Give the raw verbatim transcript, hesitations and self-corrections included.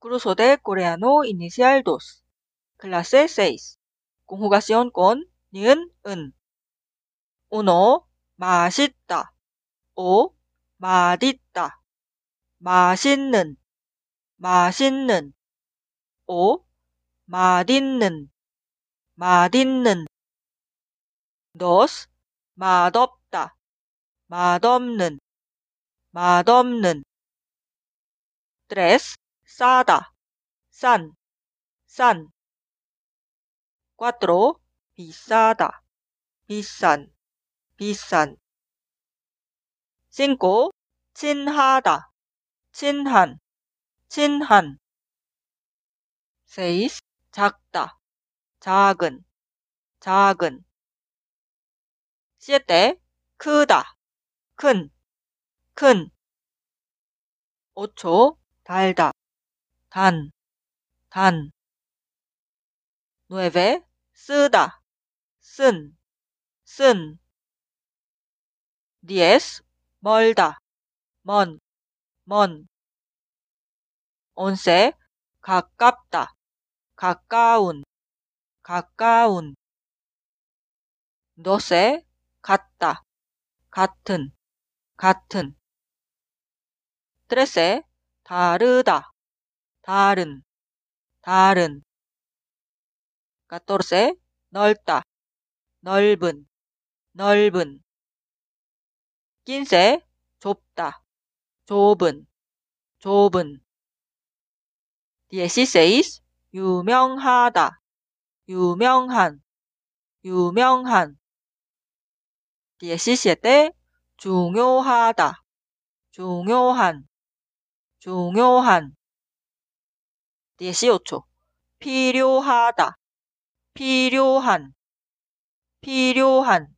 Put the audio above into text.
Curso de coreano inicial dos. Clase seis. Conjugación con 니은, 은. uno. 맛있다. 오. 맛있다. 맛있는. 맛있는. 오. 맛있는. 맛있는. dos. 맛없다. 맛없는. 맛없는. tres. 싸다, 싼, 싼. cuatro, 비싸다, 비싼, 비싼. cinco, 친하다, 친한, 친한. seis, 작다, 작은, 작은. siete, 크다, 큰, 큰. ocho, 달다. 단, 단. nueve, 쓰다, 쓴, 쓴. diez, 멀다, 먼, 먼. once, 가깝다, 가까운, 가까운. doce, 같다, 같은, 같은. trece, 다르다. 다른, 다른. catorce, 넓다, 넓은, 넓은. quince, 좁다, 좁은, 좁은. dieciséis, 유명하다, 유명한, 유명한. diecisiete, 중요하다, 중요한, 중요한. dieciocho. 필요하다, 필요한, 필요한.